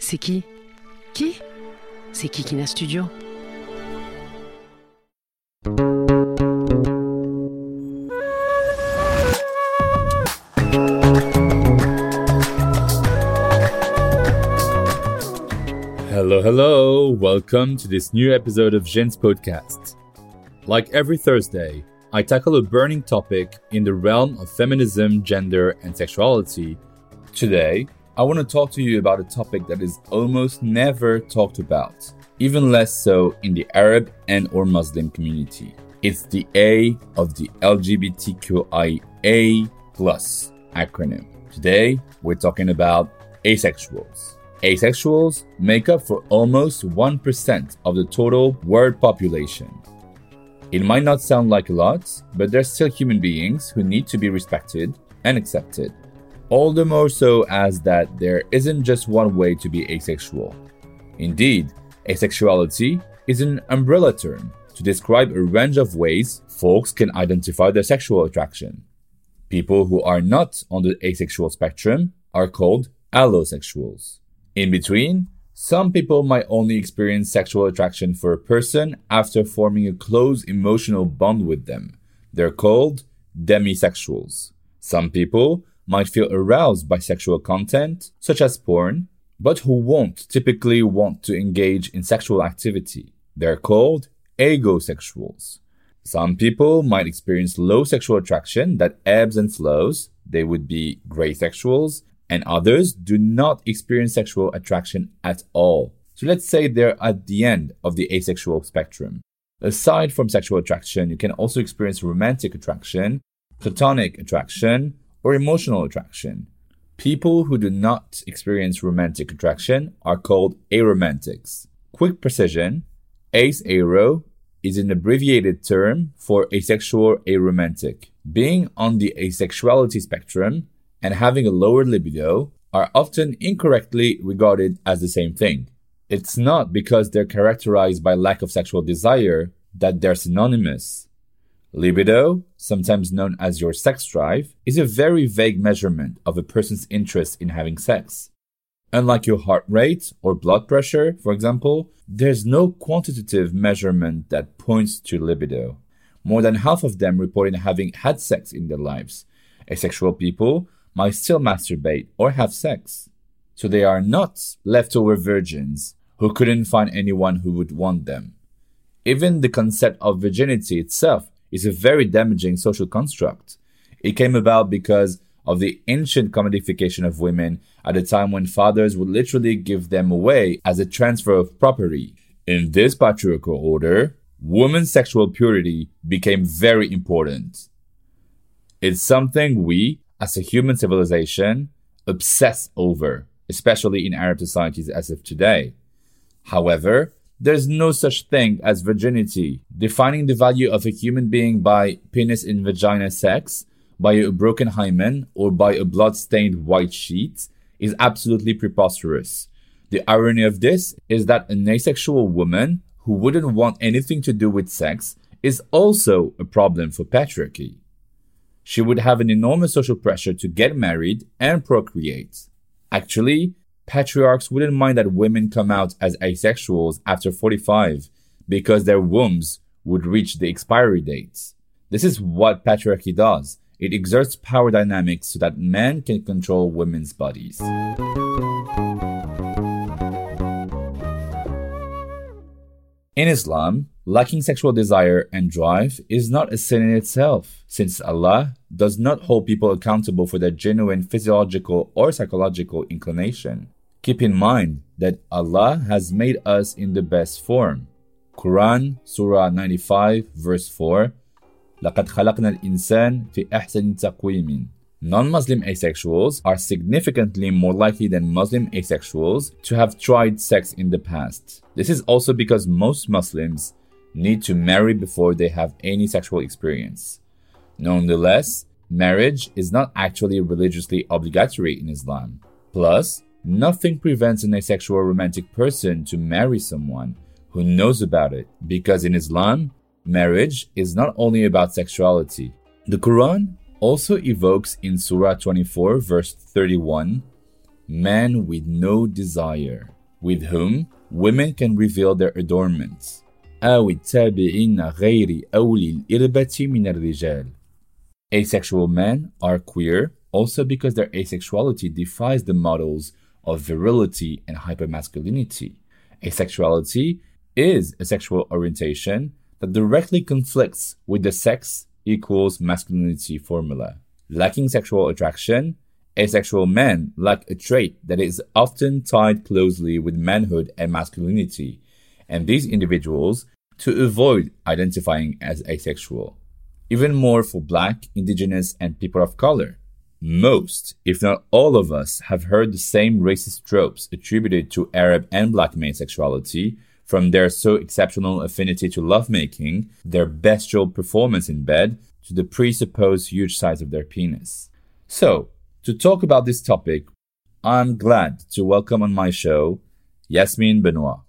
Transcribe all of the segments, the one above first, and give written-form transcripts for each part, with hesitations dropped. C'est qui ? Qui ? C'est Kikina Studio. Hello, hello. Welcome to this new episode of Jins Podcast. Like every Thursday, I tackle a burning topic in the realm of feminism, gender, and sexuality. Today, I want to talk to you about a topic that is almost never talked about, even less so in the Arab and/or Muslim community. It's the A of the LGBTQIA+ acronym. Today, we're talking about asexuals. Asexuals make up for almost 1% of the total world population. It might not sound like a lot, but they're still human beings who need to be respected and accepted. All the more so as that there isn't just one way to be asexual. Indeed, asexuality is an umbrella term to describe a range of ways folks can identify their sexual attraction. People who are not on the asexual spectrum are called allosexuals. In between, some people might only experience sexual attraction for a person after forming a close emotional bond with them. They're called demisexuals. Some people might feel aroused by sexual content, such as porn, but who won't typically want to engage in sexual activity. They're called agosexuals. Some people might experience low sexual attraction that ebbs and flows. They would be graysexuals. And others do not experience sexual attraction at all. So let's say they're at the end of the asexual spectrum. Aside from sexual attraction, you can also experience romantic attraction, platonic attraction, or emotional attraction. People who do not experience romantic attraction are called aromantics. Quick precision, ace-aro is an abbreviated term for asexual aromantic. Being on the asexuality spectrum and having a lower libido are often incorrectly regarded as the same thing. It's not because they're characterized by lack of sexual desire that they're synonymous. Libido, sometimes known as your sex drive, is a very vague measurement of a person's interest in having sex. Unlike your heart rate or blood pressure, for example, there's no quantitative measurement that points to libido. More than half of them reported having had sex in their lives. Asexual people might still masturbate or have sex. So they are not leftover virgins who couldn't find anyone who would want them. Even the concept of virginity itself is a very damaging social construct. It came about because of the ancient commodification of women at a time when fathers would literally give them away as a transfer of property. In this patriarchal order, women's sexual purity became very important. It's something we, as a human civilization, obsess over, especially in Arab societies as of today. However, there's no such thing as virginity. Defining the value of a human being by penis and vagina sex, by a broken hymen, or by a blood-stained white sheet is absolutely preposterous. The irony of this is that an asexual woman who wouldn't want anything to do with sex is also a problem for patriarchy. She would have an enormous social pressure to get married and procreate. Actually, patriarchs wouldn't mind that women come out as asexuals after 45 because their wombs would reach the expiry date. This is what patriarchy does. It exerts power dynamics so that men can control women's bodies. In Islam, lacking sexual desire and drive is not a sin in itself, since Allah does not hold people accountable for their genuine physiological or psychological inclination. Keep in mind that Allah has made us in the best form. Quran, Surah 95, verse 4, لَقَدْ خَلَقْنَا الْإِنسَانَ فِي أَحْسَنِ تَقْوِيمٍ Non-Muslim asexuals are significantly more likely than Muslim asexuals to have tried sex in the past. This is also because most Muslims need to marry before they have any sexual experience. Nonetheless, marriage is not actually religiously obligatory in Islam. Plus, nothing prevents an asexual romantic person to marry someone who knows about it, because in Islam, marriage is not only about sexuality. The Quran also evokes in Surah 24 verse 31, "Man with no desire, with whom women can reveal their adornments." Asexual men are queer also because their asexuality defies the models of virility and hypermasculinity. Asexuality is a sexual orientation that directly conflicts with the sex equals masculinity formula. Lacking sexual attraction, asexual men lack a trait that is often tied closely with manhood and masculinity, and these individuals to avoid identifying as asexual. Even more for Black, Indigenous, and people of color. Most, if not all of us, have heard the same racist tropes attributed to Arab and Black male sexuality, from their so exceptional affinity to lovemaking, their bestial performance in bed, to the presupposed huge size of their penis. So, to talk about this topic, I'm glad to welcome on my show, Yasmin Benoit.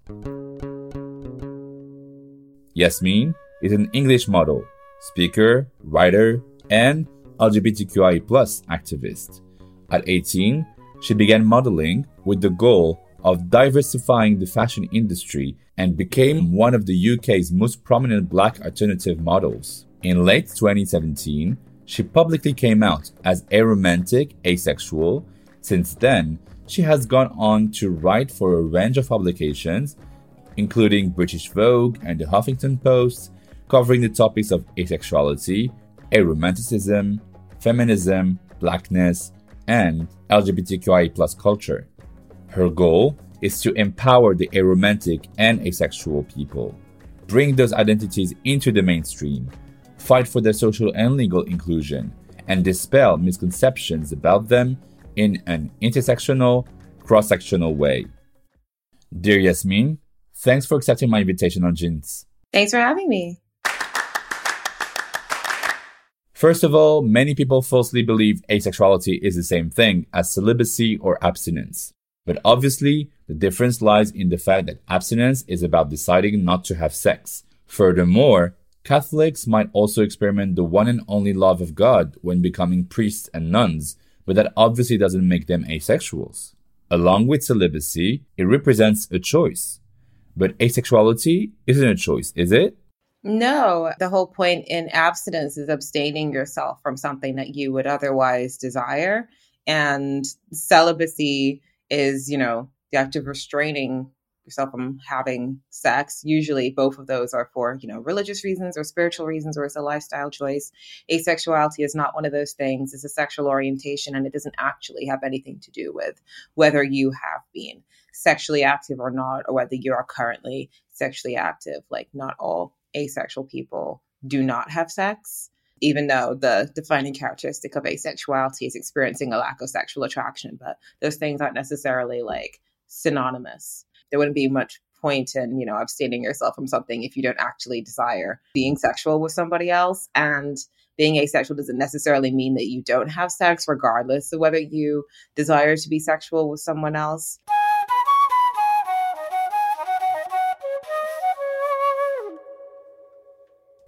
Yasmin is an English model, speaker, writer, and LGBTQIA+ activist. At 18, she began modeling with the goal of diversifying the fashion industry and became one of the UK's most prominent Black alternative models. In late 2017, she publicly came out as aromantic asexual. Since then, she has gone on to write for a range of publications, including British Vogue and the Huffington Post, covering the topics of asexuality, aromanticism, feminism, Blackness, and LGBTQIA+ culture. Her goal is to empower the aromantic and asexual people, bring those identities into the mainstream, fight for their social and legal inclusion, and dispel misconceptions about them in an intersectional, cross-sectional way. Dear Yasmin, thanks for accepting my invitation on Jins. Thanks for having me. First of all, many people falsely believe asexuality is the same thing as celibacy or abstinence. But obviously, the difference lies in the fact that abstinence is about deciding not to have sex. Furthermore, Catholics might also experiment the one and only love of God when becoming priests and nuns, but that obviously doesn't make them asexuals. Along with celibacy, it represents a choice. But asexuality isn't a choice, is it? No. The whole point in abstinence is abstaining yourself from something that you would otherwise desire. And celibacy is, the act of restraining yourself from having sex. Usually both of those are for, religious reasons or spiritual reasons, or it's a lifestyle choice. Asexuality is not one of those things. It's a sexual orientation, and it doesn't actually have anything to do with whether you have been sexually active or not, or whether you are currently sexually active. Like, not all asexual people do not have sex, even though the defining characteristic of asexuality is experiencing a lack of sexual attraction. But those things aren't necessarily synonymous. There wouldn't be much point in, abstaining yourself from something if you don't actually desire being sexual with somebody else. And being asexual doesn't necessarily mean that you don't have sex, regardless of whether you desire to be sexual with someone else.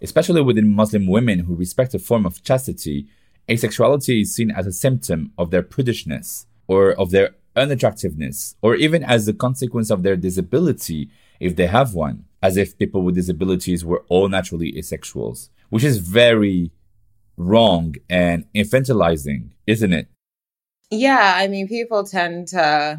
Especially within Muslim women who respect a form of chastity, asexuality is seen as a symptom of their prudishness, or of their unattractiveness, or even as a consequence of their disability, if they have one, as if people with disabilities were all naturally asexuals, which is very wrong and infantilizing, isn't it? Yeah, people tend to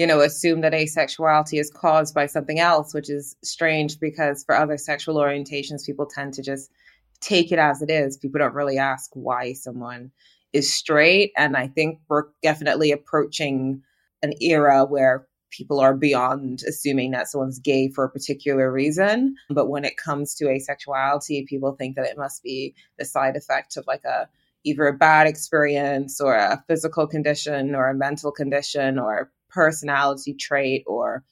assume that asexuality is caused by something else, which is strange because for other sexual orientations, people tend to just take it as it is. People don't really ask why someone is straight. And I think we're definitely approaching an era where people are beyond assuming that someone's gay for a particular reason. But when it comes to asexuality, people think that it must be the side effect of a either a bad experience or a physical condition or a mental condition or a personality trait, or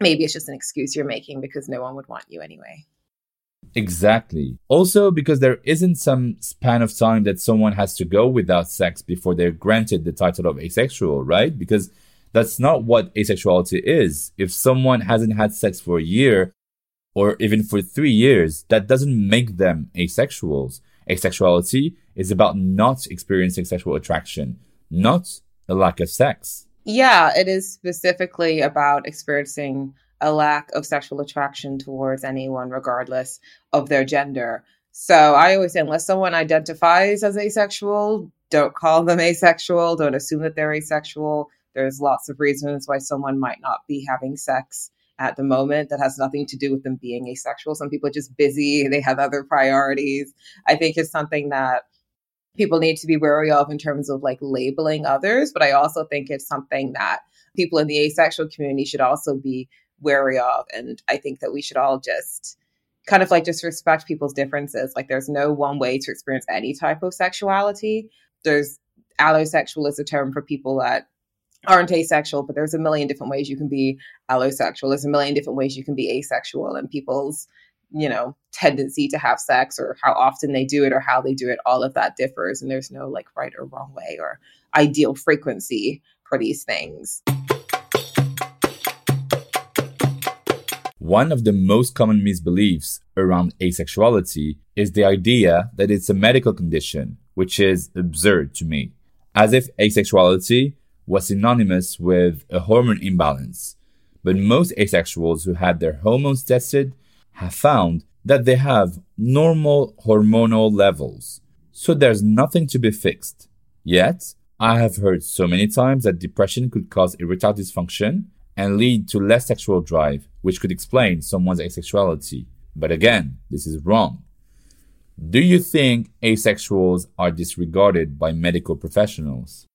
maybe it's just an excuse you're making because no one would want you anyway. Exactly. Also, because there isn't some span of time that someone has to go without sex before they're granted the title of asexual, right? Because that's not what asexuality is. If someone hasn't had sex for a year or even for 3 years, that doesn't make them asexuals. Asexuality is about not experiencing sexual attraction, not a lack of sex. Yeah, it is specifically about experiencing a lack of sexual attraction towards anyone, regardless of their gender. So I always say, unless someone identifies as asexual, don't call them asexual. Don't assume that they're asexual. There's lots of reasons why someone might not be having sex at the moment that has nothing to do with them being asexual. Some people are just busy. They have other priorities. I think it's something that people need to be wary of in terms of like labeling others. But I also think it's something that people in the asexual community should also be wary of. And I think that we should all just kind of like just respect people's differences. Like there's no one way to experience any type of sexuality. There's allosexual is a term for people that aren't asexual, but there's a million different ways you can be allosexual. There's a million different ways you can be asexual, and people's, you know, tendency to have sex or how often they do it or how they do it, all of that differs. And there's no like right or wrong way or ideal frequency for these things. One of the most common misbeliefs around asexuality is the idea that it's a medical condition, which is absurd to me. As if asexuality was synonymous with a hormone imbalance. But most asexuals who had their hormones tested have found that they have normal hormonal levels. So there's nothing to be fixed. Yet, I have heard so many times that depression could cause erectile dysfunction and lead to less sexual drive, which could explain someone's asexuality. But again, this is wrong. Do you think asexuals are disregarded by medical professionals?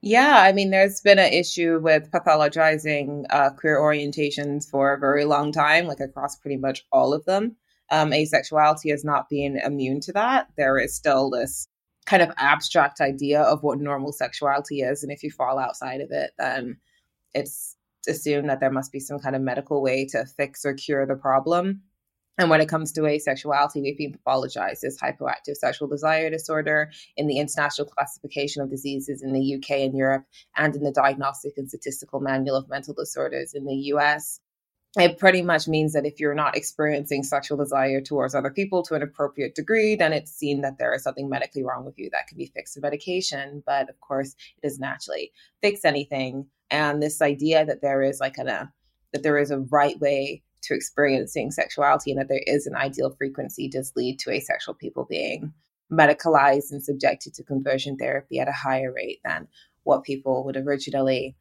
Yeah, I mean, there's been an issue with pathologizing queer orientations for a very long time, like across pretty much all of them. Asexuality has not been immune to that. There is still this kind of abstract idea of what normal sexuality is. And if you fall outside of it, then it's assume that there must be some kind of medical way to fix or cure the problem. And when it comes to asexuality, we've been pathologized as hypoactive sexual desire disorder in the International Classification of Diseases in the UK and Europe, and in the Diagnostic and Statistical Manual of Mental Disorders in the US. It pretty much means that if you're not experiencing sexual desire towards other people to an appropriate degree, then it's seen that there is something medically wrong with you that can be fixed with medication. But of course, it doesn't actually fix anything. And this idea that there is like that there is a right way to experiencing sexuality and that there is an ideal frequency does lead to asexual people being medicalized and subjected to conversion therapy at a higher rate than what people would originally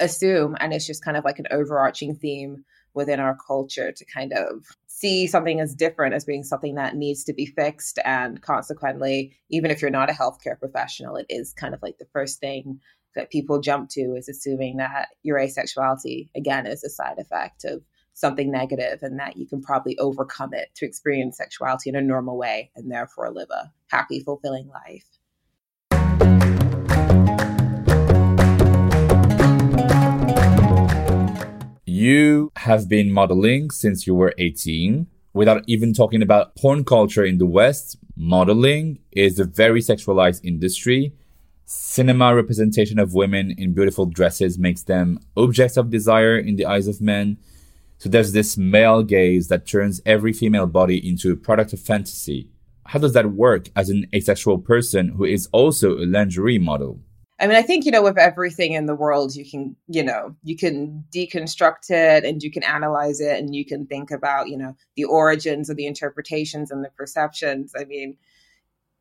assume. And it's just kind of like an overarching theme within our culture to kind of see something as different as being something that needs to be fixed. And consequently, even if you're not a healthcare professional, it is kind of like the first thing that people jump to is assuming that your asexuality, again, is a side effect of something negative and that you can probably overcome it to experience sexuality in a normal way and therefore live a happy, fulfilling life. You have been modeling since you were 18. Without even talking about porn culture in the West, modeling is a very sexualized industry. Cinema representation of women in beautiful dresses makes them objects of desire in the eyes of men. So there's this male gaze that turns every female body into a product of fantasy. How does that work as an asexual person who is also a lingerie model? I mean, I think, you know, with everything in the world, you can, you know, you can deconstruct it and you can analyze it and you can think about, you know, the origins or the interpretations and the perceptions. I mean,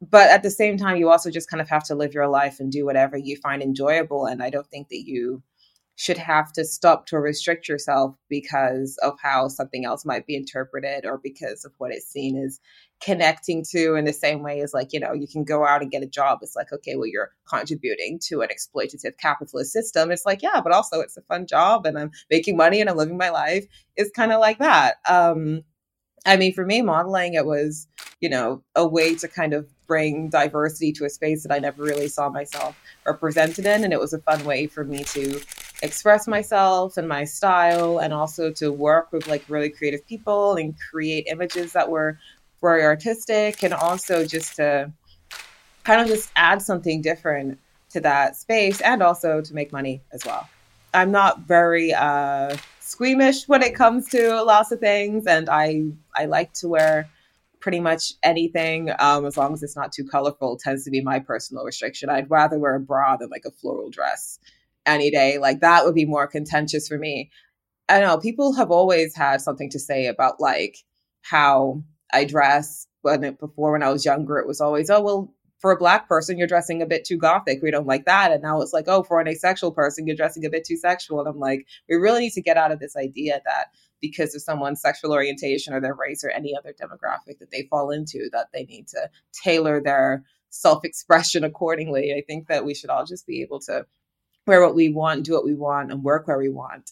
but at the same time, you also just kind of have to live your life and do whatever you find enjoyable. And I don't think that you should have to stop to restrict yourself because of how something else might be interpreted or because of what it's seen as connecting to in the same way as like, you know, you can go out and get a job. It's like, okay, well, you're contributing to an exploitative capitalist system. It's like, yeah, but also it's a fun job and I'm making money and I'm living my life. It's kind of like that. I mean, for me, modeling, it was, you know, a way to kind of bring diversity to a space that I never really saw myself represented in. And it was a fun way for me to express myself and my style, and also to work with like really creative people and create images that were very artistic, and also just to kind of just add something different to that space, and also to make money as well. I'm not very squeamish when it comes to lots of things, and I like to wear pretty much anything, as long as it's not too colorful, tends to be my personal restriction. I'd rather wear a bra than like a floral dress any day. Like that would be more contentious for me. I know people have always had something to say about like how I dress. When I was younger, it was always, oh, well, for a Black person, you're dressing a bit too gothic. We don't like that. And now it's like, oh, for an asexual person, you're dressing a bit too sexual. And I'm like, we really need to get out of this idea that because of someone's sexual orientation or their race or any other demographic that they fall into, that they need to tailor their self-expression accordingly. I think that we should all just be able to wear what we want, do what we want, and work where we want.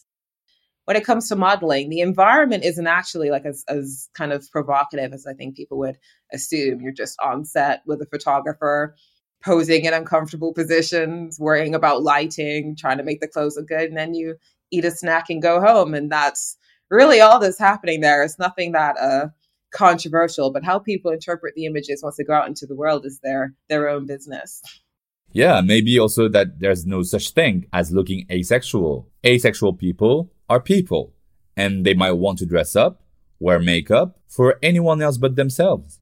When it comes to modeling, the environment isn't actually like as kind of provocative as I think people would assume. You're just on set with a photographer, posing in uncomfortable positions, worrying about lighting, trying to make the clothes look good, and then you eat a snack and go home. And that's really all that's happening there. It's nothing that controversial, but how people interpret the images once they go out into the world is their own business. Yeah, maybe also that there's no such thing as looking asexual. Asexual people are people, and they might want to dress up, wear makeup for anyone else but themselves.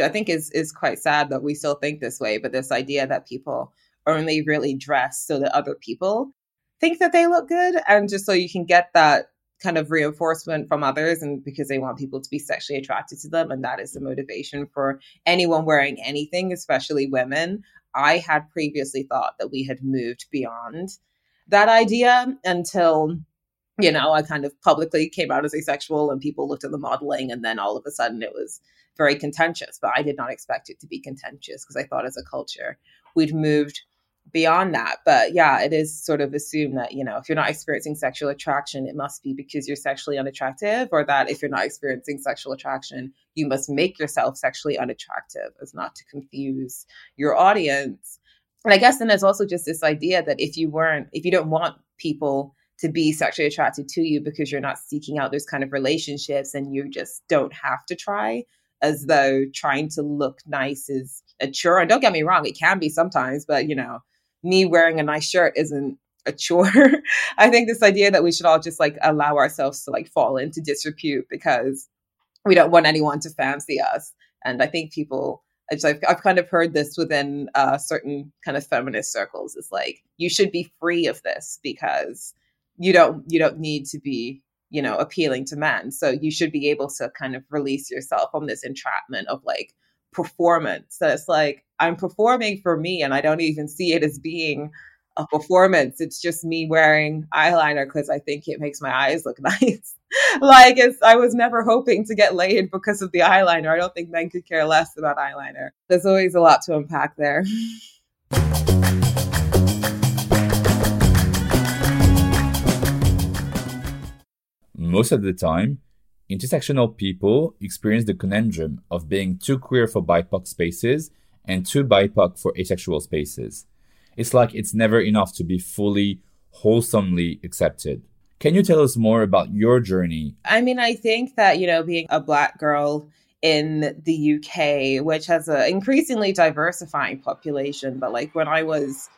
I think is quite sad that we still think this way, but this idea that people only really dress so that other people think that they look good, and just so you can get that kind of reinforcement from others, and because they want people to be sexually attracted to them, and that is the motivation for anyone wearing anything, especially women. I had previously thought that we had moved beyond that idea until, you know, I kind of publicly came out as asexual and people looked at the modeling, and then all of a sudden it was very contentious. But I did not expect it to be contentious because I thought as a culture we'd moved beyond that. But yeah, it is sort of assumed that, you know, if you're not experiencing sexual attraction, it must be because you're sexually unattractive, or that if you're not experiencing sexual attraction, you must make yourself sexually unattractive, as not to confuse your audience. And I guess then there's also just this idea that if you don't want people to be sexually attracted to you because you're not seeking out those kind of relationships, and you just don't have to try, as though trying to look nice is a chore. And don't get me wrong, it can be sometimes, but you know, me wearing a nice shirt isn't a chore. I think this idea that we should all just like allow ourselves to like fall into disrepute because we don't want anyone to fancy us. And I think people, I've kind of heard this within certain kind of feminist circles, is like, you should be free of this because you don't need to be, you know, appealing to men. So you should be able to kind of release yourself from this entrapment of like performance. So it's like, I'm performing for me, and I don't even see it as being a performance. It's just me wearing eyeliner because I think it makes my eyes look nice. Like, I was never hoping to get laid because of the eyeliner. I don't think men could care less about eyeliner. There's always a lot to unpack there. Most of the time, intersectional people experience the conundrum of being too queer for BIPOC spaces and too BIPOC for asexual spaces. It's like it's never enough to be fully, wholesomely accepted. Can you tell us more about your journey? I mean, I think that, you know, being a Black girl in the UK, which has an increasingly diversifying population, but like when I was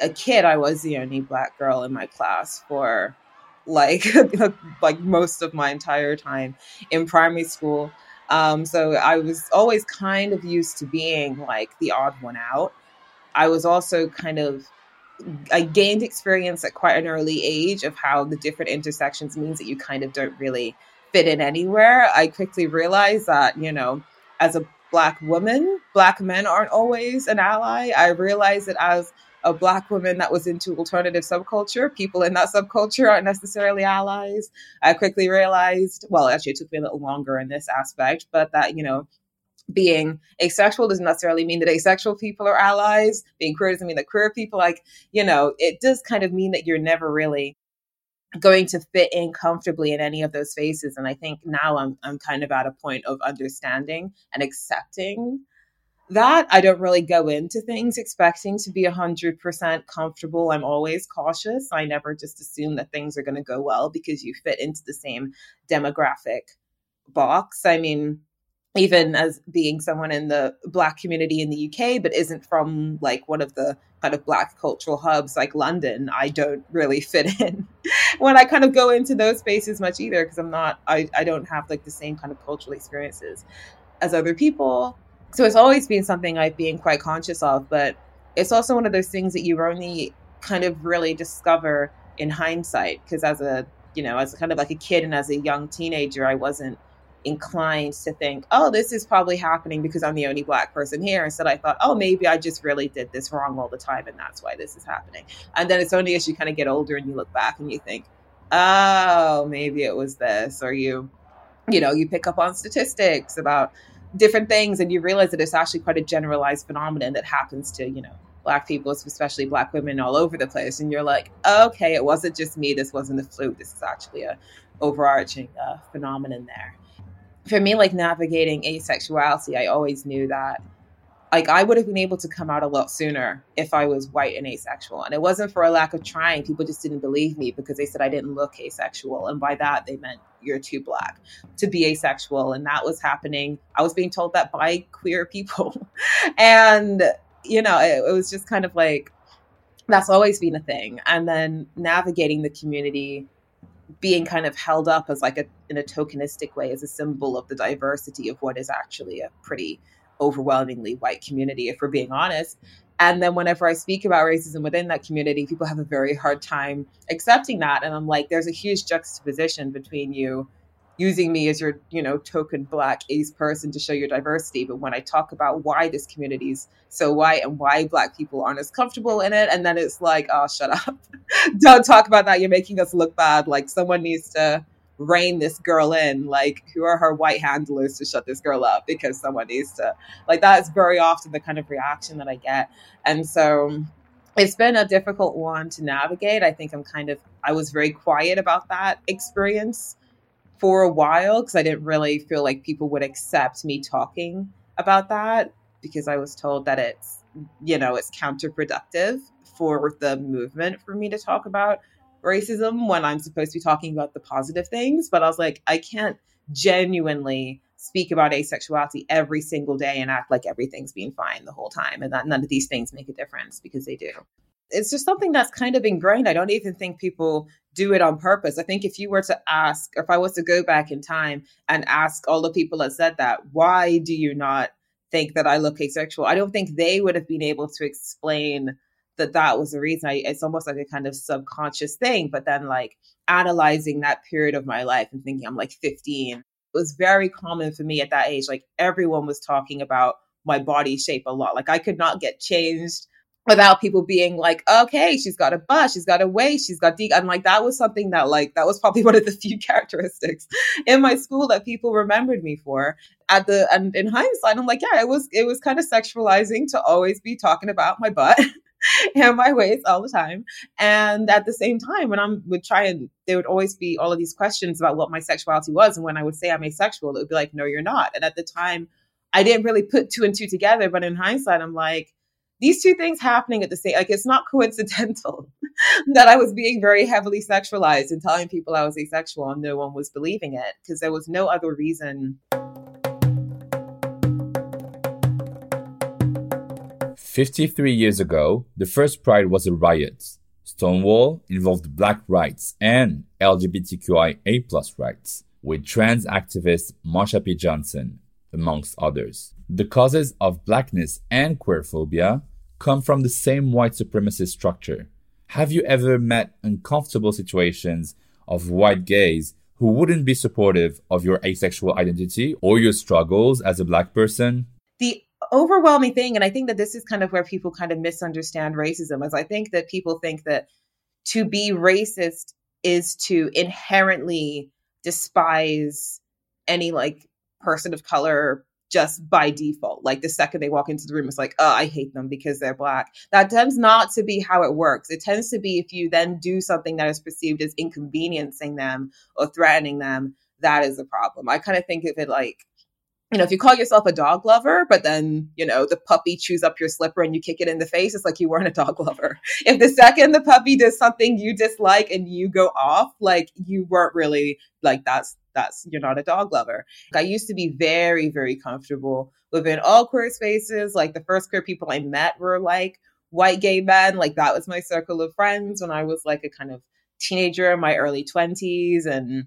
a kid, I was the only Black girl in my class for like most of my entire time in primary school. So I was always kind of used to being like the odd one out. I was also I gained experience at quite an early age of how the different intersections means that you kind of don't really fit in anywhere. I quickly realized that, you know, as a Black woman, Black men aren't always an ally. I realized that as a Black woman that was into alternative subculture, people in that subculture aren't necessarily allies. I quickly realized, well, actually, it took me a little longer in this aspect, but that, you know, being asexual doesn't necessarily mean that asexual people are allies. Being queer doesn't mean that queer people, like, you know, it does kind of mean that you're never really going to fit in comfortably in any of those spaces. And I think now I'm kind of at a point of understanding and accepting that, I don't really go into things expecting to be 100% comfortable. I'm always cautious. I never just assume that things are going to go well because you fit into the same demographic box. I mean, even as being someone in the Black community in the UK, but isn't from like one of the kind of Black cultural hubs like London, I don't really fit in when I kind of go into those spaces much either, because I don't have like the same kind of cultural experiences as other people. So it's always been something I've been quite conscious of, but it's also one of those things that you only kind of really discover in hindsight, because as kind of like a kid and as a young teenager, I wasn't inclined to think, oh, this is probably happening because I'm the only Black person here. Instead, I thought, oh, maybe I just really did this wrong all the time, and that's why this is happening. And then it's only as you kind of get older and you look back and you think, oh, maybe it was this, or you pick up on statistics about different things and you realize that it's actually quite a generalized phenomenon that happens to, Black people, especially Black women all over the place. And you're like, okay, it wasn't just me. This wasn't a fluke. This is actually a overarching phenomenon there. For me, like navigating asexuality, I always knew that like I would have been able to come out a lot sooner if I was white and asexual. And it wasn't for a lack of trying. People just didn't believe me because they said I didn't look asexual. And by that, they meant you're too Black to be asexual. And that was happening. I was being told that by queer people. And, it was just kind of like, that's always been a thing. And then navigating the community, being kind of held up as like in a tokenistic way as a symbol of the diversity of what is actually a pretty overwhelmingly white community, if we're being honest. And then whenever I speak about racism within that community, people have a very hard time accepting that. And I'm like, there's a huge juxtaposition between you using me as your, token Black ace person to show your diversity. But when I talk about why this community is so white and why Black people aren't as comfortable in it, and then it's like, oh, shut up. Don't talk about that. You're making us look bad. Like someone needs to rein this girl in. Like, who are her white handlers to shut this girl up? Because someone needs to. Like, that's very often the kind of reaction that I get. And so it's been a difficult one to navigate. I think I was very quiet about that experience for a while because I didn't really feel like people would accept me talking about that, because I was told that it's, it's counterproductive for the movement for me to talk about racism when I'm supposed to be talking about the positive things. But I was like, I can't genuinely speak about asexuality every single day and act like everything's been fine the whole time and that none of these things make a difference, because they do. It's just something that's kind of ingrained. I don't even think people do it on purpose. I think if you were to ask, or if I was to go back in time and ask all the people that said that, why do you not think that I look asexual? I don't think they would have been able to explain that was the reason. It's almost like a kind of subconscious thing. But then like analyzing that period of my life and thinking I'm like 15, it was very common for me at that age. Like everyone was talking about my body shape a lot. Like I could not get changed without people being like, okay, she's got a butt, she's got a waist, she's got D. And like, that was something that like, that was probably one of the few characteristics in my school that people remembered me for. And in hindsight, I'm like, yeah, it was kind of sexualizing to always be talking about my butt and my waist all the time. And at the same time, when I would try and there would always be all of these questions about what my sexuality was. And when I would say I'm asexual, it would be like, no, you're not. And at the time, I didn't really put two and two together. But in hindsight, I'm like, these two things happening at the same, like, it's not coincidental that I was being very heavily sexualized and telling people I was asexual and no one was believing it, because there was no other reason. 53 years ago, the first Pride was a riot. Stonewall involved Black rights and LGBTQIA+ rights, with trans activist Marsha P. Johnson, amongst others. The causes of Blackness and queerphobia come from the same white supremacist structure. Have you ever met uncomfortable situations of white gays who wouldn't be supportive of your asexual identity or your struggles as a Black person? The overwhelming thing, and I think that this is kind of where people kind of misunderstand racism, is I think that people think that to be racist is to inherently despise any like person of color just by default. Like the second they walk into the room, it's like, oh, I hate them because they're Black. That tends not to be how it works. It tends to be if you then do something that is perceived as inconveniencing them or threatening them, that is a problem. I kind of think of it like you know, if you call yourself a dog lover, but then, you know, the puppy chews up your slipper and you kick it in the face, it's like you weren't a dog lover. If the second the puppy does something you dislike and you go off, like you weren't really like that's you're not a dog lover. I used to be very, very comfortable within all queer spaces. Like the first queer people I met were like white gay men. Like that was my circle of friends when I was like a kind of teenager in my early 20s. And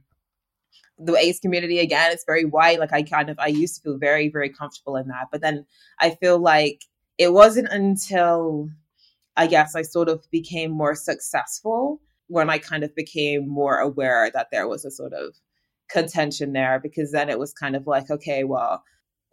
the ace community, again, it's very white. Like I used to feel very, very comfortable in that. But then I feel like it wasn't until I guess I sort of became more successful when I kind of became more aware that there was a sort of contention there, because then it was kind of like, okay, well,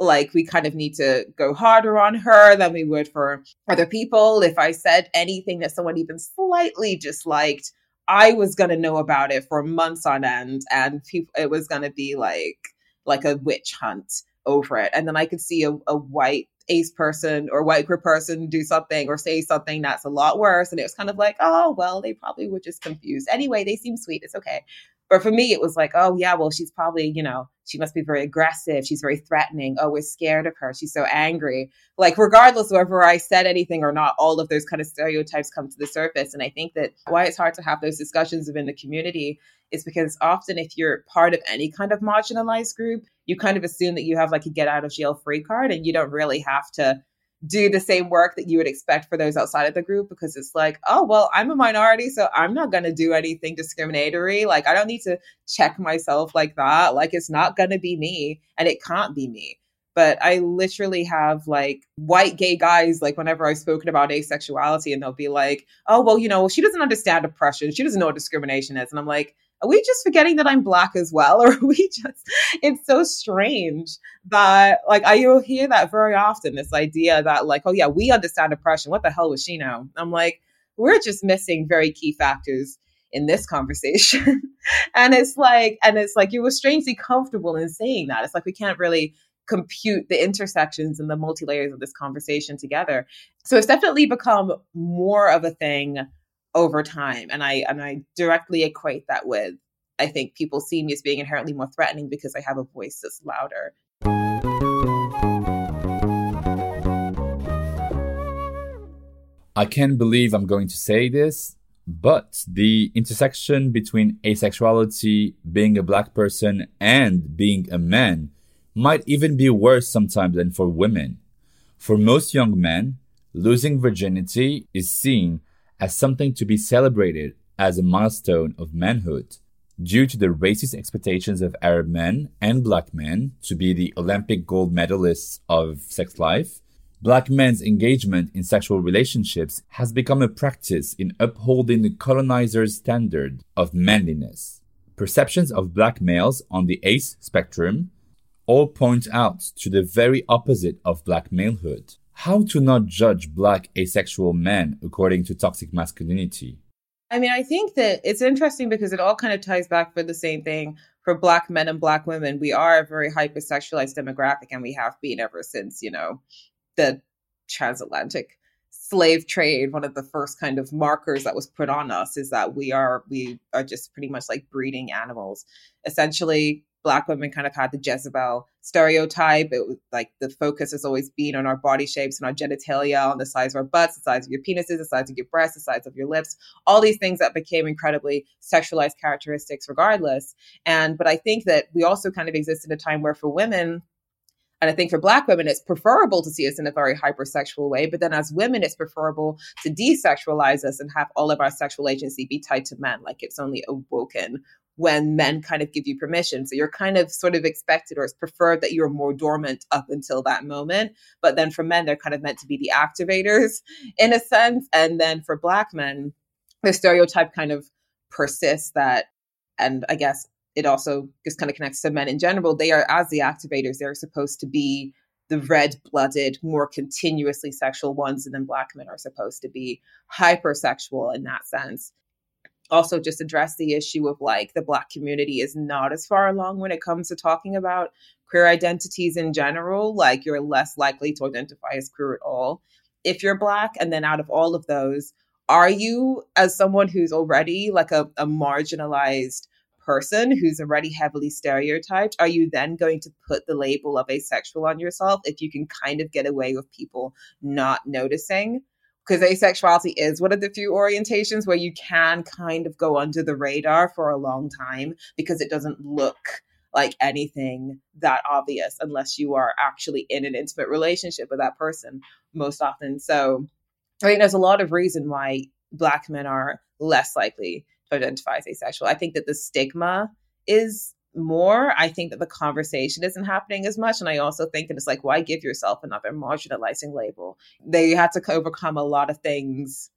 like we kind of need to go harder on her than we would for other people. If I said anything that someone even slightly disliked, I was going to know about it for months on end, and it was going to be like a witch hunt over it. And then I could see a white ace person or white queer person do something or say something that's a lot worse. And it was kind of like, oh, well, they probably were just confused. Anyway, they seem sweet. It's okay. But for me, it was like, oh, yeah, well, she's probably, you know, she must be very aggressive. She's very threatening. Oh, we're scared of her. She's so angry. Like, regardless of whether I said anything or not, all of those kind of stereotypes come to the surface. And I think that why it's hard to have those discussions within the community is because often if you're part of any kind of marginalized group, you kind of assume that you have like a get out of jail free card, and you don't really have to do the same work that you would expect for those outside of the group, because it's like, oh, well, I'm a minority, so I'm not going to do anything discriminatory. Like, I don't need to check myself like that. Like, it's not going to be me, and it can't be me. But I literally have like white gay guys, like whenever I've spoken about asexuality, and they'll be like, oh, well, you know, she doesn't understand oppression. She doesn't know what discrimination is. And I'm like, are we just forgetting that I'm Black as well? Or are we just, it's so strange that like, I will hear that very often, this idea that like, oh yeah, we understand oppression. What the hell was she know? I'm like, we're just missing very key factors in this conversation. and it's like, you were strangely comfortable in saying that. It's like, we can't really compute the intersections and the multi-layers of this conversation together. So it's definitely become more of a thing over time. And I directly equate that with, I think people see me as being inherently more threatening because I have a voice that's louder. I can't believe I'm going to say this, but the intersection between asexuality, being a Black person, and being a man might even be worse sometimes than for women. For most young men, losing virginity is seen as something to be celebrated as a milestone of manhood, due to the racist expectations of Arab men and Black men to be the Olympic gold medalists of sex life. Black men's engagement in sexual relationships has become a practice in upholding the colonizer's standard of manliness. Perceptions of Black males on the ace spectrum all point out to the very opposite of Black malehood. How to not judge Black asexual men according to toxic masculinity? I mean, I think that it's interesting because it all kind of ties back for the same thing for Black men and Black women. We are a very hypersexualized demographic, and we have been ever since, you know, the transatlantic slave trade. One of the first kind of markers that was put on us is that we are just pretty much like breeding animals, essentially. Black women kind of had the Jezebel stereotype. It was like the focus has always been on our body shapes and our genitalia, on the size of our butts, the size of your penises, the size of your breasts, the size of your lips, all these things that became incredibly sexualized characteristics regardless. But I think that we also kind of exist in a time where for women, and I think for Black women, it's preferable to see us in a very hypersexual way. But then as women, it's preferable to desexualize us and have all of our sexual agency be tied to men, like it's only awoken when men kind of give you permission. So you're kind of sort of expected, or it's preferred that you're more dormant up until that moment. But then for men, they're kind of meant to be the activators in a sense. And then for Black men, the stereotype kind of persists that, and I guess it also just kind of connects to men in general. They are, as the activators, they're supposed to be the red-blooded, more continuously sexual ones. And then Black men are supposed to be hypersexual in that sense. Also just address the issue of like the Black community is not as far along when it comes to talking about queer identities in general. Like you're less likely to identify as queer at all if you're Black. And then out of all of those, are you, as someone who's already like a marginalized person who's already heavily stereotyped, are you then going to put the label of asexual on yourself if you can kind of get away with people not noticing? Because asexuality is one of the few orientations where you can kind of go under the radar for a long time because it doesn't look like anything that obvious unless you are actually in an intimate relationship with that person most often. So I think there's a lot of reason why Black men are less likely to identify as asexual. I think that the stigma is more. I think that the conversation isn't happening as much. And I also think that it's like, why give yourself another marginalizing label? They had to overcome a lot of things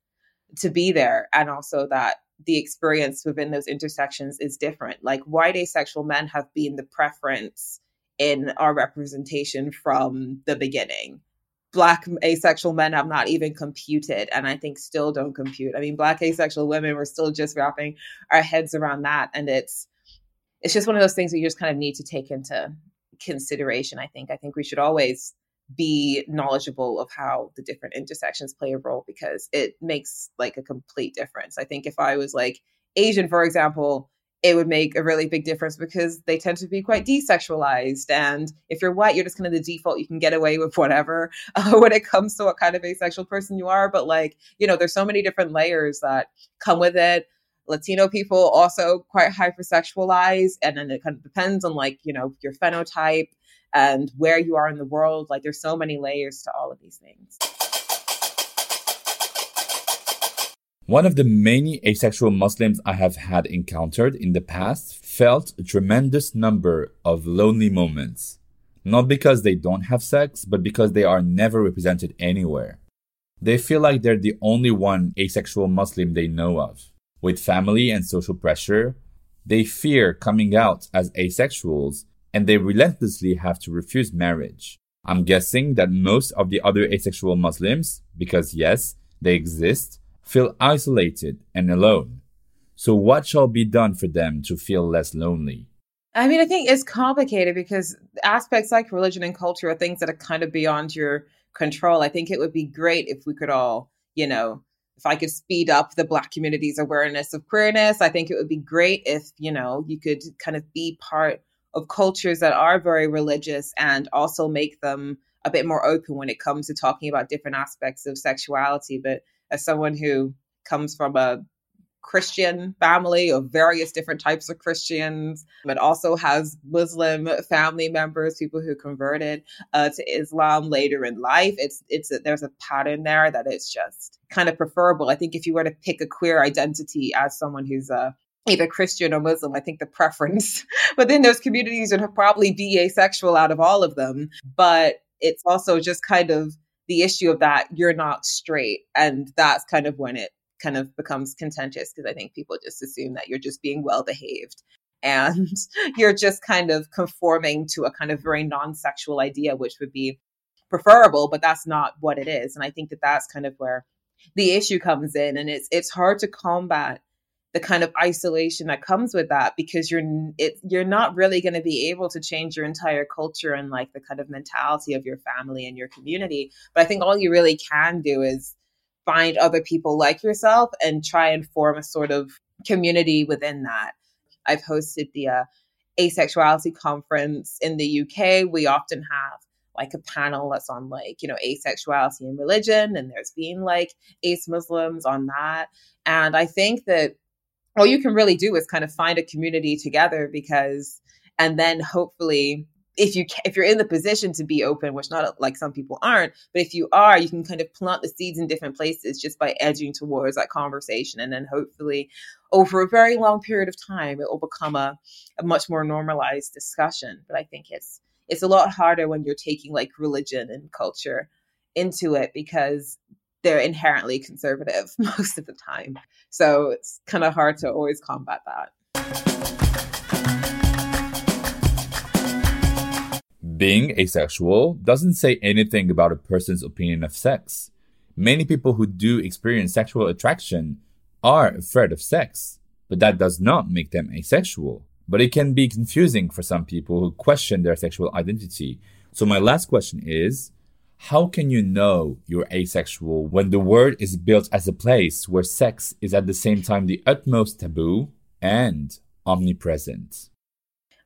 to be there. And also that the experience within those intersections is different. Like white asexual men have been the preference in our representation from the beginning. Black asexual men have not even computed, and I think still don't compute. I mean, Black asexual women, we're still just wrapping our heads around that. And it's just one of those things that you just kind of need to take into consideration, I think. I think we should always be knowledgeable of how the different intersections play a role because it makes like a complete difference. I think if I was like Asian, for example, it would make a really big difference because they tend to be quite desexualized. And if you're white, you're just kind of the default. You can get away with whatever when it comes to what kind of asexual person you are. But like, you know, there's so many different layers that come with it. Latino people also quite hypersexualized. And then it kind of depends on like, you know, your phenotype and where you are in the world. Like there's so many layers to all of these things. One of the many asexual Muslims I have had encountered in the past felt a tremendous number of lonely moments, not because they don't have sex, but because they are never represented anywhere. They feel like they're the only one asexual Muslim they know of. With family and social pressure, they fear coming out as asexuals, and they relentlessly have to refuse marriage. I'm guessing that most of the other asexual Muslims, because yes, they exist, feel isolated and alone. So what shall be done for them to feel less lonely? I mean, I think it's complicated because aspects like religion and culture are things that are kind of beyond your control. I think it would be great if we could all, you know, if I could speed up the Black community's awareness of queerness. I think it would be great if, you know, you could kind of be part of cultures that are very religious and also make them a bit more open when it comes to talking about different aspects of sexuality. But as someone who comes from a Christian family of various different types of Christians, but also has Muslim family members, people who converted to Islam later in life, there's a pattern there that it's just kind of preferable. I think if you were to pick a queer identity as someone who's either Christian or Muslim, I think the preference within those communities would probably be asexual out of all of them. But it's also just kind of the issue of that you're not straight. And that's kind of when it kind of becomes contentious because I think people just assume that you're just being well behaved and you're just kind of conforming to a kind of very non-sexual idea, which would be preferable, but that's not what it is. And I think that that's kind of where the issue comes in. And it's hard to combat the kind of isolation that comes with that because you're not really going to be able to change your entire culture and like the kind of mentality of your family and your community. But I think all you really can do is find other people like yourself and try and form a sort of community within that. I've hosted the asexuality conference in the UK. We often have like a panel that's on like, you know, asexuality and religion, and there's been like ace Muslims on that. And I think that all you can really do is kind of find a community together because, and then hopefully if you're in the position to be open, which not like some people aren't, but if you are, you can kind of plant the seeds in different places just by edging towards that conversation. And then hopefully over a very long period of time, it will become a much more normalized discussion. But I think it's a lot harder when you're taking like religion and culture into it because they're inherently conservative most of the time. So it's kind of hard to always combat that. Being asexual doesn't say anything about a person's opinion of sex. Many people who do experience sexual attraction are afraid of sex, but that does not make them asexual. But it can be confusing for some people who question their sexual identity. So my last question is, how can you know you're asexual when the word is built as a place where sex is at the same time the utmost taboo and omnipresent?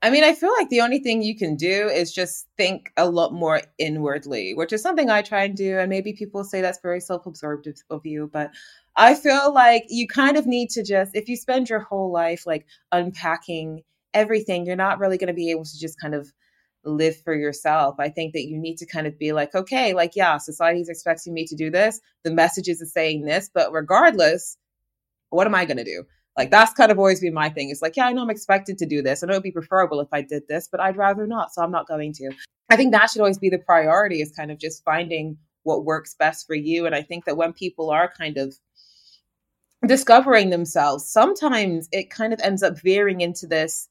I mean, I feel like the only thing you can do is just think a lot more inwardly, which is something I try and do. And maybe people say that's very self-absorbed of you, but I feel like you kind of need to just, if you spend your whole life like unpacking everything, you're not really going to be able to just kind of live for yourself. I think that you need to kind of be like, okay, like, yeah, society's expecting me to do this. The messages are saying this, but regardless, what am I going to do? Like, that's kind of always been my thing. It's like, yeah, I know I'm expected to do this. I know it'd be preferable if I did this, but I'd rather not. So I'm not going to. I think that should always be the priority, is kind of just finding what works best for you. And I think that when people are kind of discovering themselves, sometimes it kind of ends up veering into this,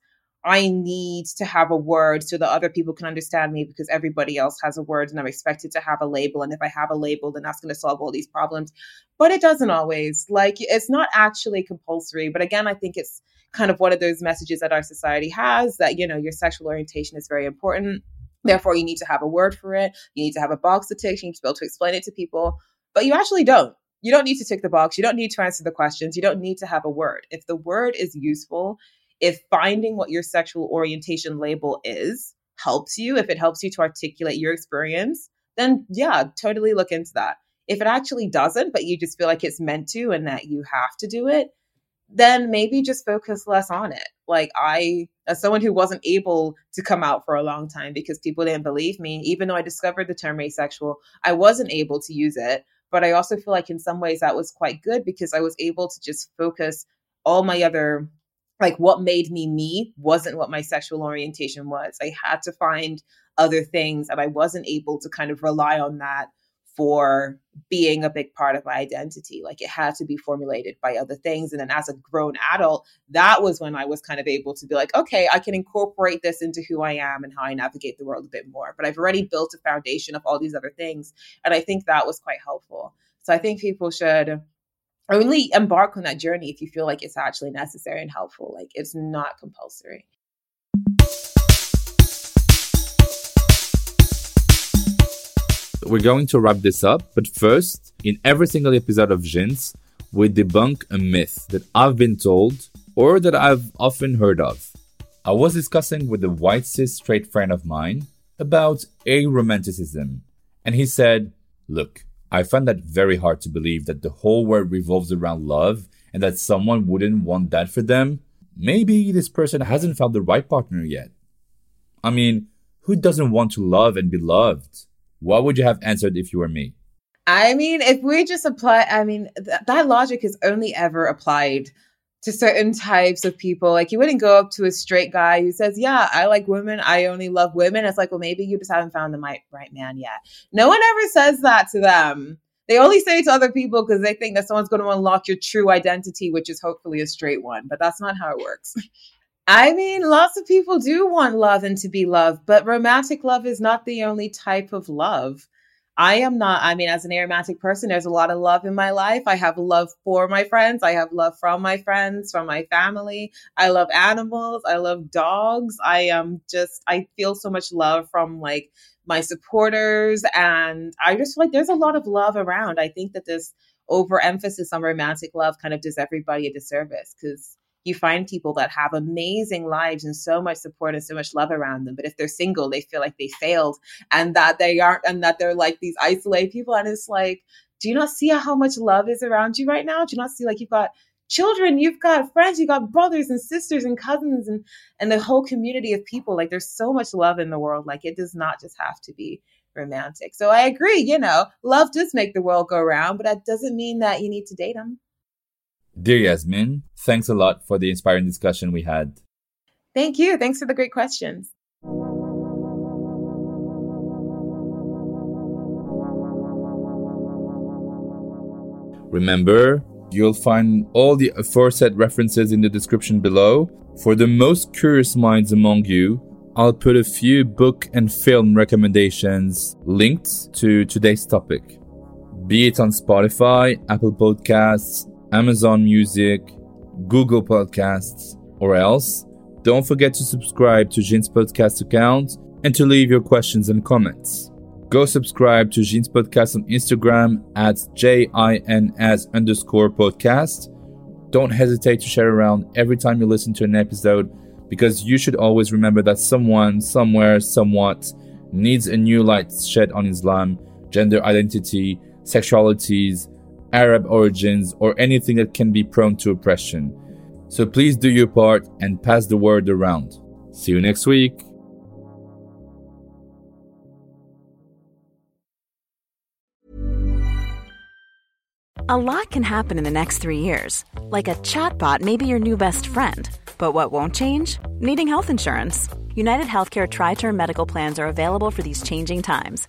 I need to have a word so that other people can understand me because everybody else has a word and I'm expected to have a label. And if I have a label, then that's going to solve all these problems. But it doesn't always. Like, it's not actually compulsory. But again, I think it's kind of one of those messages that our society has that, you know, your sexual orientation is very important. Therefore, you need to have a word for it. You need to have a box to tick. You need to be able to explain it to people. But you actually don't. You don't need to tick the box. You don't need to answer the questions. You don't need to have a word. If the word is useful, if finding what your sexual orientation label is helps you, if it helps you to articulate your experience, then yeah, totally look into that. If it actually doesn't, but you just feel like it's meant to and that you have to do it, then maybe just focus less on it. Like, I, as someone who wasn't able to come out for a long time because people didn't believe me, even though I discovered the term asexual, I wasn't able to use it. But I also feel like in some ways that was quite good because I was able to just focus all my other, like, what made me wasn't what my sexual orientation was. I had to find other things, and I wasn't able to kind of rely on that for being a big part of my identity. Like, it had to be formulated by other things. And then as a grown adult, that was when I was kind of able to be like, okay, I can incorporate this into who I am and how I navigate the world a bit more. But I've already built a foundation of all these other things. And I think that was quite helpful. So I think people should only embark on that journey if you feel like it's actually necessary and helpful. Like, it's not compulsory. We're going to wrap this up, but first, in every single episode of Jins, we debunk a myth that I've been told or that I've often heard of. I was discussing with a white cis straight friend of mine about aromanticism, and he said, look, I find that very hard to believe that the whole world revolves around love and that someone wouldn't want that for them. Maybe this person hasn't found the right partner yet. I mean, who doesn't want to love and be loved? What would you have answered if you were me? I mean, if we just apply, I mean, that logic is only ever applied to certain types of people. Like, you wouldn't go up to a straight guy who says, yeah, I like women, I only love women. It's like, well, maybe you just haven't found the right man yet. No one ever says that to them. They only say it to other people because they think that someone's going to unlock your true identity, which is hopefully a straight one. But that's not how it works. I mean, lots of people do want love and to be loved, but romantic love is not the only type of love. As an aromantic person, there's a lot of love in my life. I have love for my friends. I have love from my friends, from my family. I love animals. I love dogs. I feel so much love from like my supporters. And I just feel like there's a lot of love around. I think that this overemphasis on romantic love kind of does everybody a disservice because you find people that have amazing lives and so much support and so much love around them. But if they're single, they feel like they failed and that they aren't, and that they're like these isolated people. And it's like, do you not see how much love is around you right now? Do you not see, like, you've got children, you've got friends, you've got brothers and sisters and cousins and the whole community of people? Like, there's so much love in the world. Like, it does not just have to be romantic. So I agree, you know, love does make the world go round, but that doesn't mean that you need to date them. Dear Yasmin, thanks a lot for the inspiring discussion we had. Thank you. Thanks for the great questions. Remember, you'll find all the aforesaid references in the description below. For the most curious minds among you, I'll put a few book and film recommendations linked to today's topic, be it on Spotify, Apple Podcasts, Amazon Music, Google Podcasts, or else. Don't forget to subscribe to Jins Podcast account and to leave your questions and comments. Go subscribe to Jins Podcast on Instagram at JINS_podcast. Don't hesitate to share around every time you listen to an episode, because you should always remember that someone, somewhere, somewhat needs a new light shed on Islam, gender identity, sexualities, Arab origins, or anything that can be prone to oppression. So please do your part and pass the word around. See you next week. A lot can happen in the next 3 years. Like a chatbot may be your new best friend. But what won't change? Needing health insurance. UnitedHealthcare Tri-Term Medical Plans are available for these changing times.